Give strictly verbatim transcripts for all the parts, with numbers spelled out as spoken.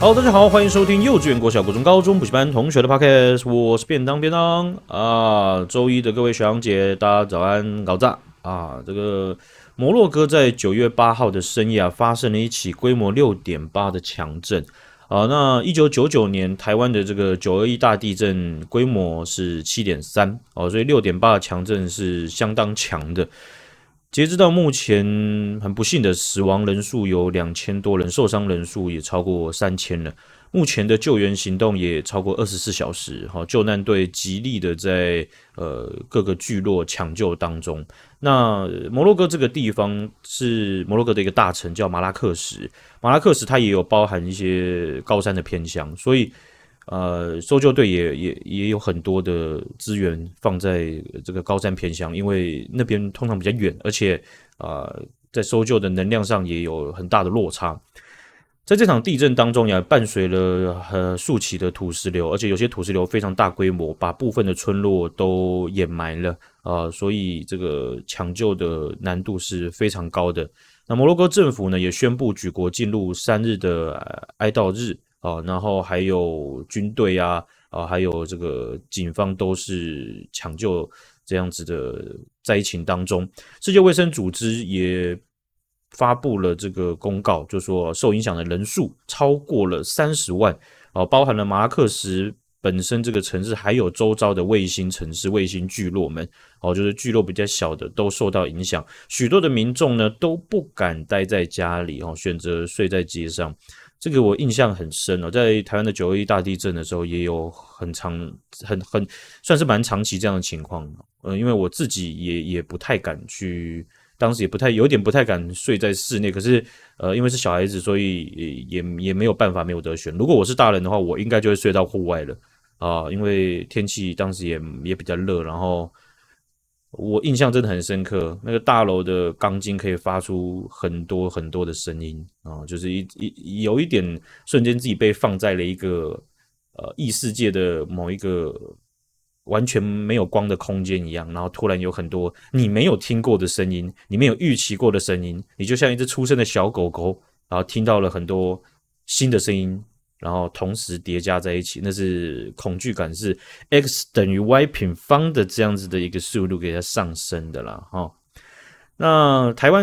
好，大家好，欢迎收听幼稚园、国小、国中、高中补习班同学的 podcast， 我是便当便当啊。周一的各位学长姐，大家早安，搞炸啊！这个摩洛哥在九月八号的深夜啊，发生了一起规模 六点八 的强震啊。那一九九九年台湾的这个九二一大地震规模是 七点三 哦，所以 六点八 的强震是相当强的。截至到目前，很不幸的死亡人数有两千多人，受伤人数也超过三千人。目前的救援行动也超过二十四小时，救难队极力的在呃各个聚落抢救当中。那摩洛哥这个地方是摩洛哥的一个大城，叫马拉喀什。马拉喀什它也有包含一些高山的偏乡，所以呃，搜救队也也也有很多的资源放在这个高山偏乡，因为那边通常比较远，而且呃，在搜救的能量上也有很大的落差。在这场地震当中也伴随了呃数起的土石流，而且有些土石流非常大规模，把部分的村落都掩埋了啊、呃，所以这个抢救的难度是非常高的。那摩洛哥政府呢也宣布举国进入三日的、呃、哀悼日。啊，然后还有军队啊，啊，还有这个警方都是抢救这样子的灾情当中。世界卫生组织也发布了这个公告，就说受影响的人数超过了三十万，啊，包含了马拉喀什本身这个城市，还有周遭的卫星城市、卫星聚落们，哦，就是聚落比较小的都受到影响。许多的民众呢都不敢待在家里，哦，选择睡在街上。这个我印象很深哦，在台湾的九二一大地震的时候，也有很长、很很算是蛮长期这样的情况。呃，因为我自己也也不太敢去，当时也不太有点不太敢睡在室内。可是呃，因为是小孩子，所以也也也没有办法，没有得选。如果我是大人的话，我应该就会睡到户外了啊、呃，因为天气当时也也比较热，然后。我印象真的很深刻，那个大楼的钢筋可以发出很多很多的声音啊、哦，就是一一有一点瞬间自己被放在了一个呃异世界的某一个完全没有光的空间一样，然后突然有很多你没有听过的声音，你没有预期过的声音，你就像一只出生的小狗狗，然后听到了很多新的声音。然后同时叠加在一起，那是恐惧感，是 x 等于 y 平方的这样子的一个速度给它上升的啦，哈、哦。那台湾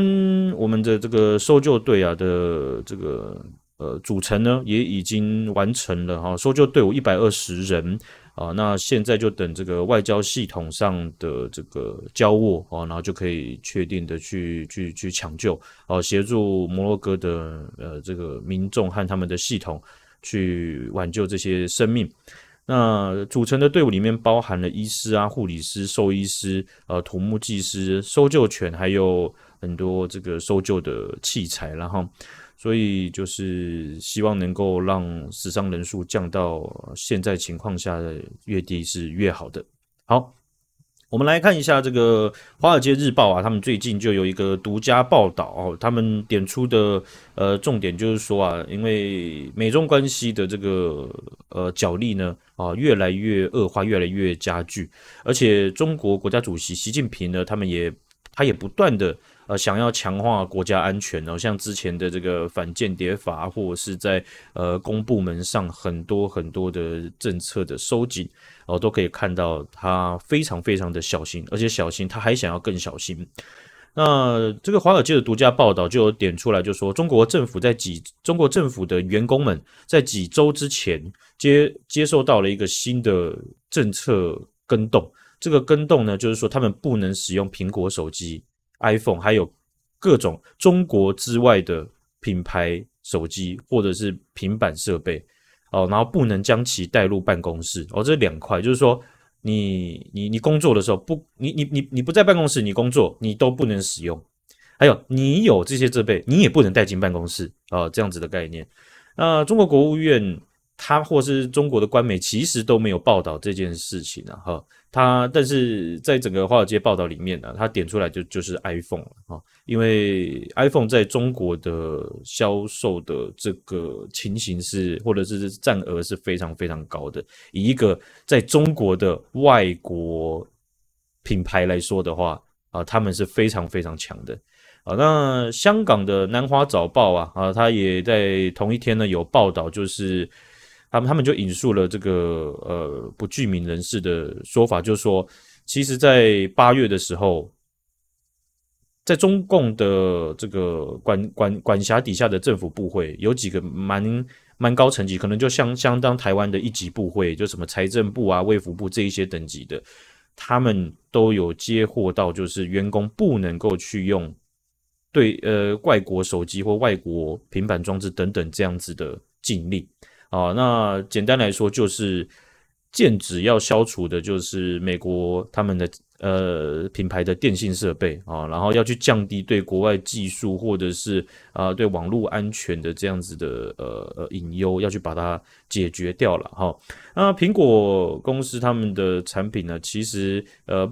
我们的这个搜救队啊的这个呃组成呢，也已经完成了哈、哦，搜救队伍一百二十人啊、哦，那现在就等这个外交系统上的这个交握啊、哦，然后就可以确定的去去去抢救哦，协助摩洛哥的呃这个民众和他们的系统。去挽救这些生命。那组成的队伍里面包含了医师啊、护理师、兽医师、呃、土木技师、搜救犬，还有很多这个搜救的器材，然后，所以就是希望能够让死伤人数降到现在情况下的越低是越好的。好。我们来看一下这个《华尔街日报》啊，他们最近就有一个独家报道哦，他们点出的呃重点就是说啊，因为美中关系的这个呃角力呢啊越来越恶化，越来越加剧，而且中国国家主席习近平呢，他们也他也不断的呃想要强化国家安全哦，像之前的这个反间谍法，或者是在呃公部门上很多很多的政策的收紧。哦，都可以看到他非常非常的小心，而且小心他还想要更小心。那这个华尔街的独家报道就有点出来，就说中国政府在几中国政府的员工们在几周之前接接受到了一个新的政策更动，这个更动呢，就是说他们不能使用苹果手机、iPhone， 还有各种中国之外的品牌手机或者是平板设备。哦，然后不能将其带入办公室哦，这两块就是说你，你你你工作的时候不，你你你你不在办公室，你工作你都不能使用，还有你有这些设备，你也不能带进办公室啊、哦，这样子的概念。那、呃、中国国务院他或是中国的官媒其实都没有报道这件事情啊，哈、哦，他但是在整个华尔街报道里面呢、啊，他点出来就就是 iPhone 啊、哦，因为 iPhone 在中国的销售的这个情形是或者是占额是非常非常高的，以一个在中国的外国品牌来说的话啊、呃，他们是非常非常强的。啊，那香港的南华早报啊，啊，他也在同一天呢有报道，就是他们他们就引述了这个呃不具名人士的说法，就是说，其实在八月的时候，在中共的这个管管管辖底下的政府部会，有几个蛮蛮高层级，可能就相相当台湾的一级部会，就什么财政部啊、卫福部这一些等级的，他们都有接获到，就是员工不能够去用对呃外国手机或外国平板装置等等这样子的禁令啊。那简单来说，就是剑指要消除的就是美国他们的呃品牌的电信设备啊，然后要去降低对国外技术或者是啊、呃、对网络安全的这样子的呃呃隐忧，要去把它解决掉了哈。那苹果公司他们的产品呢，其实呃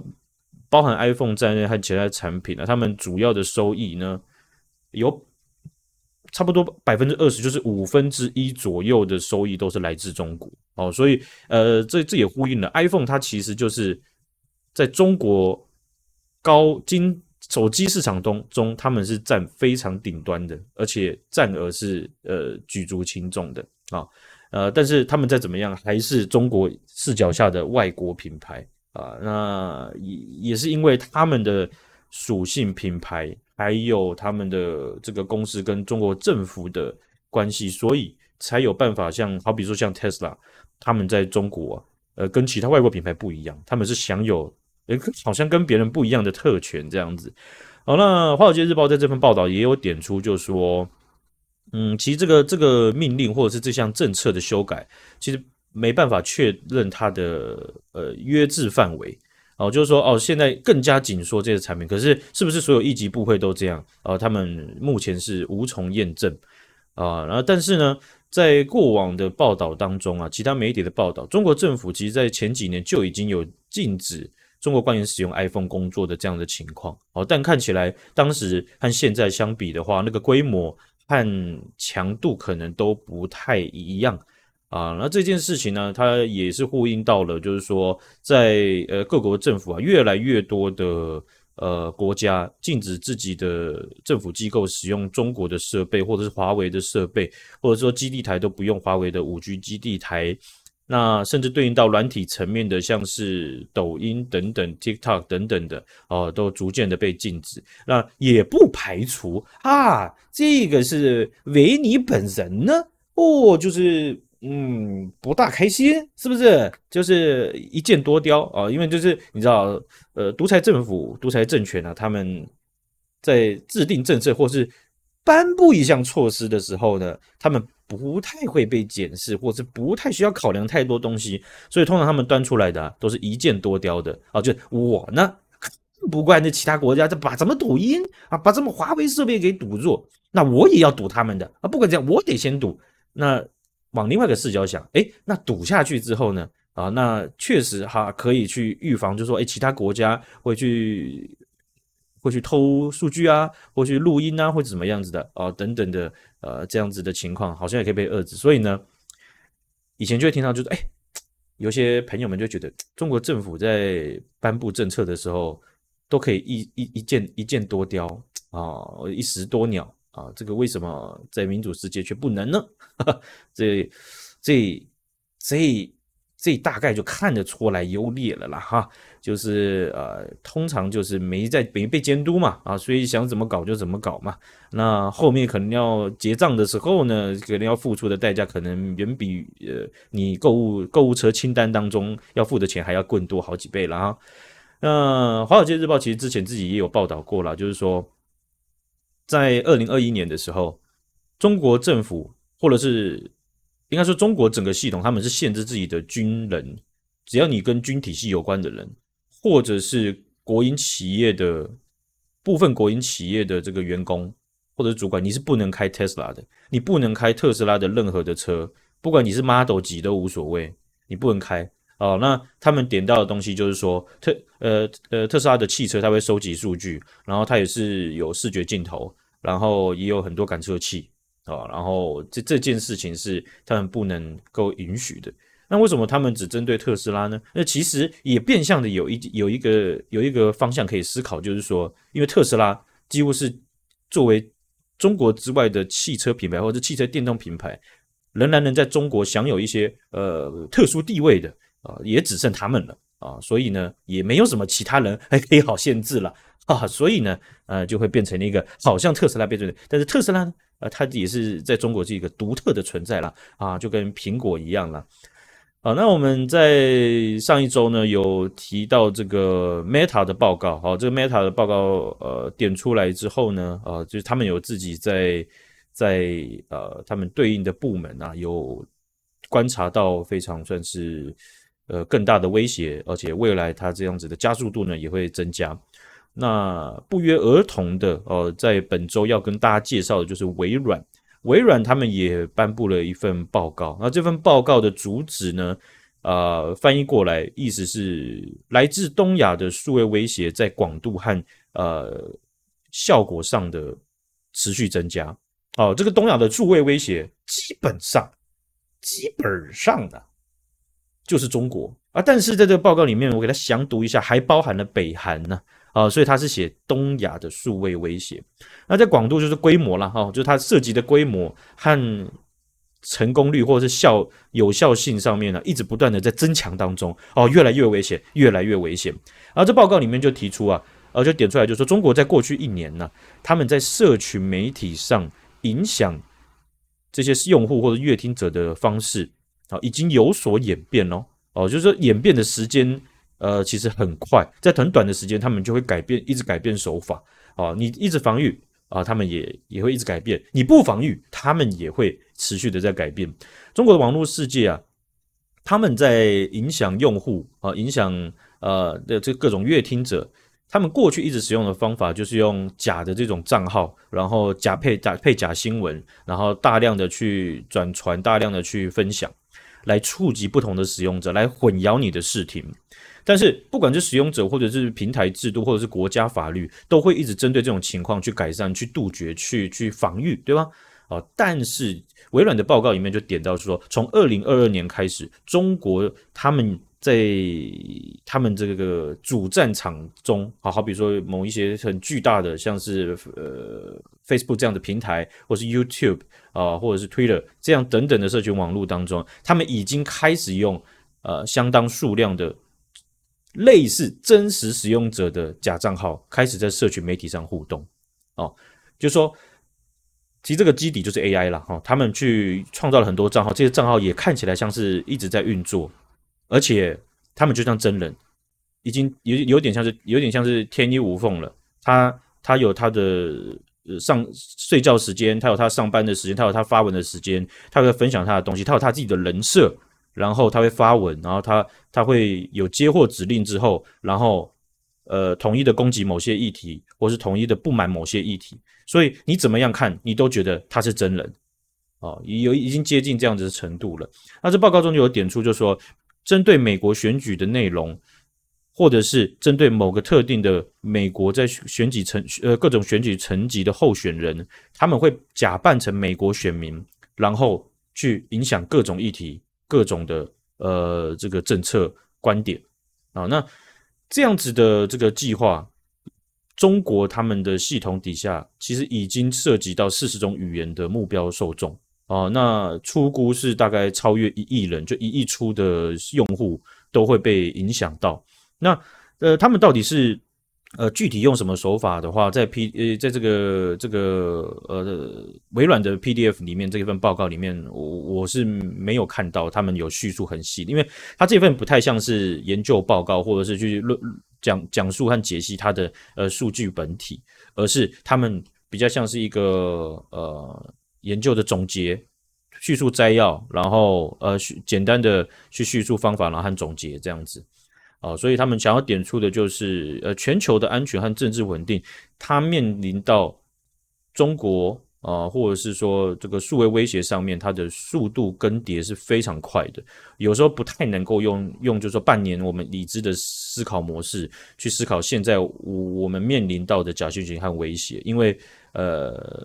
包含 iPhone 在内和其他产品呢、啊，他们主要的收益呢有差不多 百分之二十， 就是五分之一左右的收益都是来自中国哦，所以呃这这也呼应了 iPhone 它其实就是在中国高金手机市场中中他们是占非常顶端的，而且占额是呃举足轻重的啊、哦、呃但是他们再怎么样还是中国视角下的外国品牌啊、呃、那也是因为他们的属性品牌还有他们的这个公司跟中国政府的关系，所以才有办法像好比说像 Tesla， 他们在中国、啊、呃跟其他外国品牌不一样，他们是享有、欸、好像跟别人不一样的特权这样子。好，那华尔街日报在这份报道也有点出，就说嗯其实这个这个命令或者是这项政策的修改其实没办法确认它的呃约制范围。哦，就是说哦，现在更加紧缩这些产品，可是是不是所有一级部会都这样？呃，他们目前是无从验证啊。然、呃、后，但是呢，在过往的报道当中啊，其他媒体的报道，中国政府其实在前几年就已经有禁止中国官员使用 iPhone 工作的这样的情况。哦，但看起来当时和现在相比的话，那个规模和强度可能都不太一样。啊，那这件事情呢，它也是呼应到了，就是说，在呃各国政府啊，越来越多的呃国家禁止自己的政府机构使用中国的设备，或者是华为的设备，或者说基地台都不用华为的 五 G 基地台。那甚至对应到软体层面的，像是抖音等等、TikTok 等等的，哦、呃，都逐渐的被禁止。那也不排除啊，这个是维尼本人呢，哦，就是。嗯，不大开心，是不是？就是一箭多雕啊、呃，因为就是你知道，呃，独裁政府、独裁政权啊，他们在制定政策或是颁布一项措施的时候呢，他们不太会被检视，或是不太需要考量太多东西，所以通常他们端出来的、啊、都是一箭多雕的啊，就是我呢不惯那其他国家，把咱们抖音啊，把咱们华为设备给堵住，那我也要堵他们的啊，不管怎样，我得先堵那。往另外一个视角想，诶，那堵下去之后呢？啊，那确实哈可以去预防，就是说，诶，其他国家会去会去偷数据啊，或去录音啊，或者怎么样子的啊，等等的呃这样子的情况，好像也可以被遏制。所以呢，以前就会听到，就是诶，有些朋友们就觉得中国政府在颁布政策的时候，都可以一一一箭一箭多雕啊，一石多鸟。啊，这个为什么在民主世界却不能呢？这、这、这、这大概就看得出来优劣了啦哈。就是呃，通常就是没在没被监督嘛啊，所以想怎么搞就怎么搞嘛。那后面可能要结账的时候呢，可能要付出的代价可能远比呃你购物购物车清单当中要付的钱还要更多好几倍了哈。那华尔街日报其实之前自己也有报道过了，就是说。在二零二一年的时候，中国政府或者是应该说中国整个系统，他们是限制自己的军人，只要你跟军体系有关的人，或者是国营企业的部分国营企业的这个员工或者主管，你是不能开 Tesla 的，你不能开特斯拉的任何的车，不管你是 Model 几都无所谓，你不能开。哦，那他们点到的东西就是说，特呃呃特斯拉的汽车，它会收集数据，然后它也是有视觉镜头，然后也有很多感测器啊、哦，然后这这件事情是他们不能够允许的。那为什么他们只针对特斯拉呢？那其实也变相的有一有一个有一个方向可以思考，就是说，因为特斯拉几乎是作为中国之外的汽车品牌或者汽车电动品牌仍然能在中国享有一些呃特殊地位的、呃、也只剩他们了啊，所以呢也没有什么其他人还可以好限制了啊，所以呢呃就会变成一个好像特斯拉变成，但是特斯拉呢呃它也是在中国是一个独特的存在了啊，就跟苹果一样了。好，那我们在上一周呢有提到这个 Meta 的报告，好，这个 Meta 的报告呃点出来之后呢，呃就是他们有自己在在呃他们对应的部门啊有观察到非常算是呃更大的威胁，而且未来它这样子的加速度呢也会增加。那不约而同的呃在本周要跟大家介绍的就是微软。微软他们也颁布了一份报告，那这份报告的主旨呢，呃，翻译过来意思是来自东亚的数位威胁在广度和呃效果上的持续增加。哦，这个东亚的数位威胁基本上基本上的就是中国啊，但是在这个报告里面，我给它详读一下，还包含了北韩呢、啊。啊，所以它是写东亚的数位威胁，那在广度就是规模啦，哈，就是它涉及的规模和成功率或者是效有效性上面呢，一直不断的在增强当中，哦，越来越危险，越来越危险。然后这报告里面就提出啊，呃，就点出来，就是说中国在过去一年呢、啊，他们在社群媒体上影响这些用户或者阅听者的方式啊，已经有所演变喽，哦，就是说演变的时间。呃，其实很快，在很短的时间，他们就会改变，一直改变手法啊。你一直防御啊，他们也也会一直改变；你不防御，他们也会持续的在改变。中国的网络世界啊，他们在影响用户啊，影响呃的这各种阅听者，他们过去一直使用的方法就是用假的这种账号，然后假配假配假新闻，然后大量的去转传，大量的去分享，来触及不同的使用者，来混淆你的视听。但是不管是使用者或者是平台制度或者是国家法律都会一直针对这种情况去改善去杜绝去去防御，对吧、哦、但是微软的报告里面就点到说，从二零二二年开始，中国他们在他们这个主战场中，好好比说某一些很巨大的像是呃 Facebook 这样的平台，或是 YouTube、呃、或者是 Twitter 这样等等的社群网络当中，他们已经开始用呃相当数量的类似真实使用者的假账号开始在社群媒体上互动，哦，就是说，其实这个基底就是 A I 啦，哈、哦，他们去创造了很多账号，这些账号也看起来像是一直在运作，而且他们就像真人，已经有有点像是有点像是天衣无缝了，他他有他的。上睡觉时间，他有他上班的时间，他有他发文的时间，他会分享他的东西，他有他自己的人设。然后他会发文，然后他他会有接获指令之后，然后呃统一的攻击某些议题，或是统一的不满某些议题，所以你怎么样看，你都觉得他是真人啊，有、哦、已经接近这样子的程度了。那这报告中就有点出，就是说针对美国选举的内容，或者是针对某个特定的美国在选举层呃各种选举层级的候选人，他们会假扮成美国选民，然后去影响各种议题。各种的呃这个政策观点啊，那这样子的这个计划，中国他们的系统底下其实已经涉及到四十种语言的目标受众啊，那初估是大概超越一亿人，就一亿出的用户都会被影响到。那呃他们到底是呃具体用什么手法的话，在 P 呃在这个这个呃微软的 P D F 里面，这一份报告里面，我我是没有看到他们有叙述很细，因为他这份不太像是研究报告，或者是去讲讲述和解析他的呃数据本体，而是他们比较像是一个呃研究的总结。叙述摘要，然后呃简单的去叙述方法，然后和总结这样子。哦、所以他们想要点出的就是，呃，全球的安全和政治稳定，它面临到中国啊、呃，或者是说这个数位威胁上面，它的速度更迭是非常快的，有时候不太能够用用，就是说半年我们已知的思考模式去思考现在我们面临到的假讯息和威胁，因为呃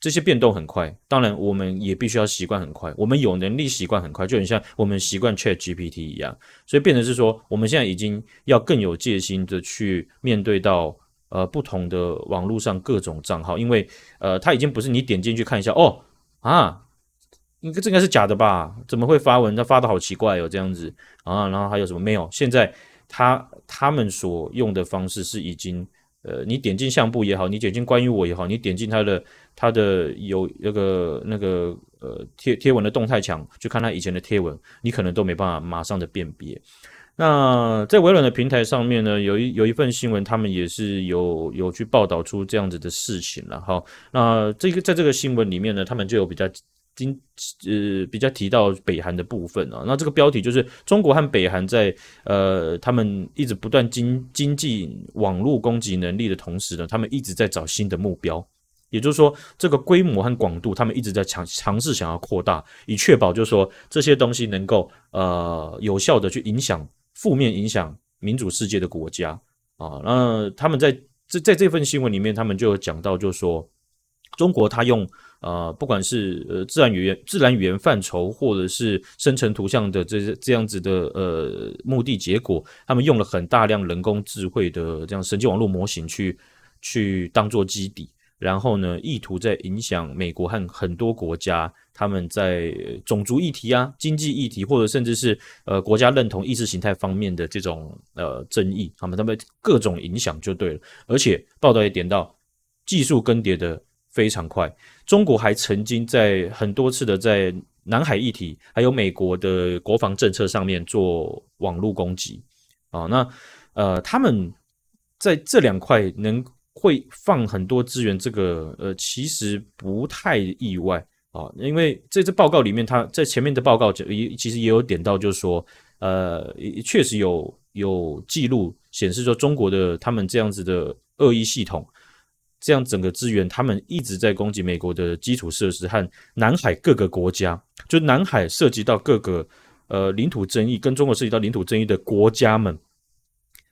这些变动很快，当然我们也必须要习惯很快，我们有能力习惯很快，就很像我们习惯 ChatGPT 一样，所以变成是说我们现在已经要更有戒心的去面对到呃不同的网络上各种账号，因为呃它已经不是你点进去看一下哦啊，应该这应该是假的吧？怎么会发文？他发的好奇怪哦，这样子啊。然后还有什么没有？现在他他们所用的方式是已经呃，你点进相簿也好，你点进关于我也好，你点进他的他的有那个那个呃贴贴文的动态墙去看他以前的贴文，你可能都没办法马上的辨别。那在微软的平台上面呢，有一有一份新闻，他们也是有有去报道出这样子的事情了哈。那这个在这个新闻里面呢，他们就有比较。今呃比较提到北韩的部分啊，那这个标题就是中国和北韩在呃他们一直不断经经济网络攻击能力的同时呢，他们一直在找新的目标，也就是说这个规模和广度他们一直在尝尝试想要扩大，以确保就是说这些东西能够呃有效的去影响负面影响民主世界的国家啊。那他们在这在这份新闻里面，他们就有讲到就是说中国他用。呃，不管是呃自然语言、自然语言范畴，或者是生成图像的这这样子的呃目的结果，他们用了很大量人工智慧的这样神经网络模型去去当做基底，然后呢，意图在影响美国和很多国家他们在种族议题啊、经济议题，或者甚至是呃国家认同意识形态方面的这种呃争议，他们他们各种影响就对了。而且报道也点到，技术更迭的。非常快，中国还曾经在很多次的在南海议题，还有美国的国防政策上面做网络攻击啊、哦。那呃，他们在这两块能会放很多资源，这个呃其实不太意外啊、哦，因为这次报告里面，他在前面的报告也其实也有点到，就是说呃，确实有有记录显示说，中国的他们这样子的恶意系统。这样整个资源，他们一直在攻击美国的基础设施和南海各个国家。就南海涉及到各个呃领土争议，跟中国涉及到领土争议的国家们，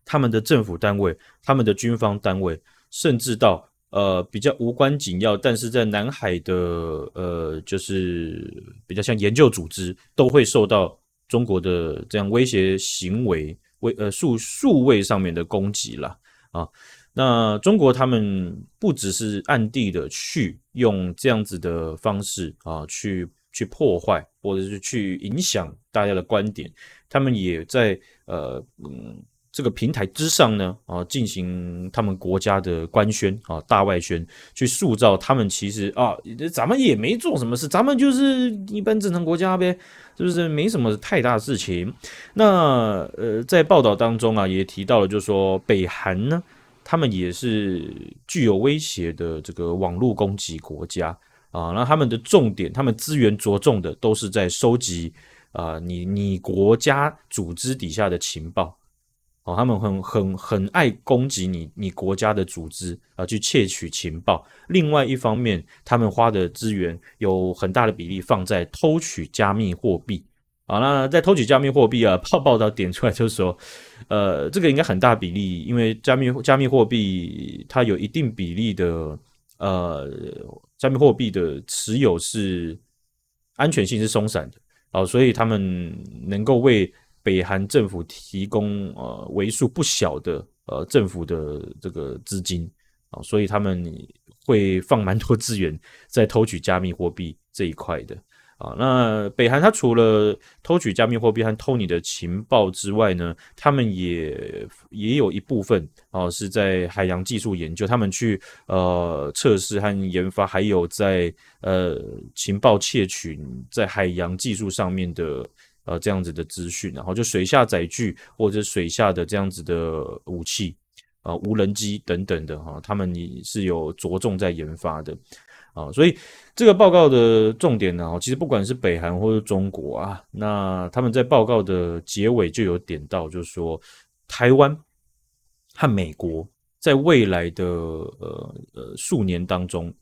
他们的政府单位、他们的军方单位，甚至到呃比较无关紧要，但是在南海的呃就是比较像研究组织，都会受到中国的这样威胁行为、威呃数数位上面的攻击啦啊。那中国他们不只是暗地的去用这样子的方式啊，去去破坏或者是去影响大家的观点，他们也在呃嗯这个平台之上呢啊进行他们国家的官宣啊大外宣，去塑造他们其实啊咱们也没做什么事，咱们就是一般正常国家呗，就是没什么太大的事情。那呃在报道当中啊也提到了，就是说北韩呢。他们也是具有威胁的这个网络攻击国家啊，那他们的重点，他们资源着重的都是在收集啊、呃，你你国家组织底下的情报，哦、啊，他们很很很爱攻击你你国家的组织啊，去窃取情报。另外一方面，他们花的资源有很大的比例放在偷取加密货币。好，那在偷取加密货币啊，报报道点出来就是说，呃，这个应该很大比例，因为加密加密货币它有一定比例的，呃，加密货币的持有是安全性是松散的，好、哦，所以他们能够为北韩政府提供呃为数不小的呃政府的这个资金，啊、哦，所以他们会放蛮多资源在偷取加密货币这一块的。啊，那北韩它除了偷取加密货币和偷你的情报之外呢，他们也也有一部分啊是在海洋技术研究，他们去呃测试和研发，还有在呃情报窃取在海洋技术上面的呃这样子的资讯，然后就水下载具或者水下的这样子的武器啊、呃、无人机等等的哈、啊，他们是有着重在研发的。啊，所以这个报告的重点呢，其实不管是北韩或是中国啊，那他们在报告的结尾就有点到，就是说台湾和美国在未来的呃呃数年当中，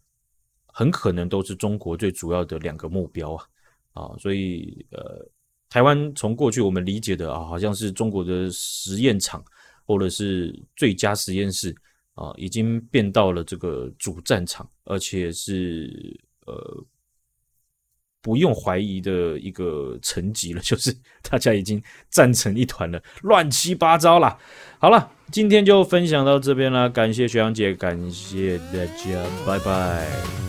很可能都是中国最主要的两个目标啊啊，所以呃，台湾从过去我们理解的啊，好像是中国的实验场或者是最佳实验室。啊，已经变到了这个主战场，而且是呃不用怀疑的一个层级了，就是大家已经站成一团了，乱七八糟啦。好了，今天就分享到这边啦，感谢学长姐，感谢大家，拜拜。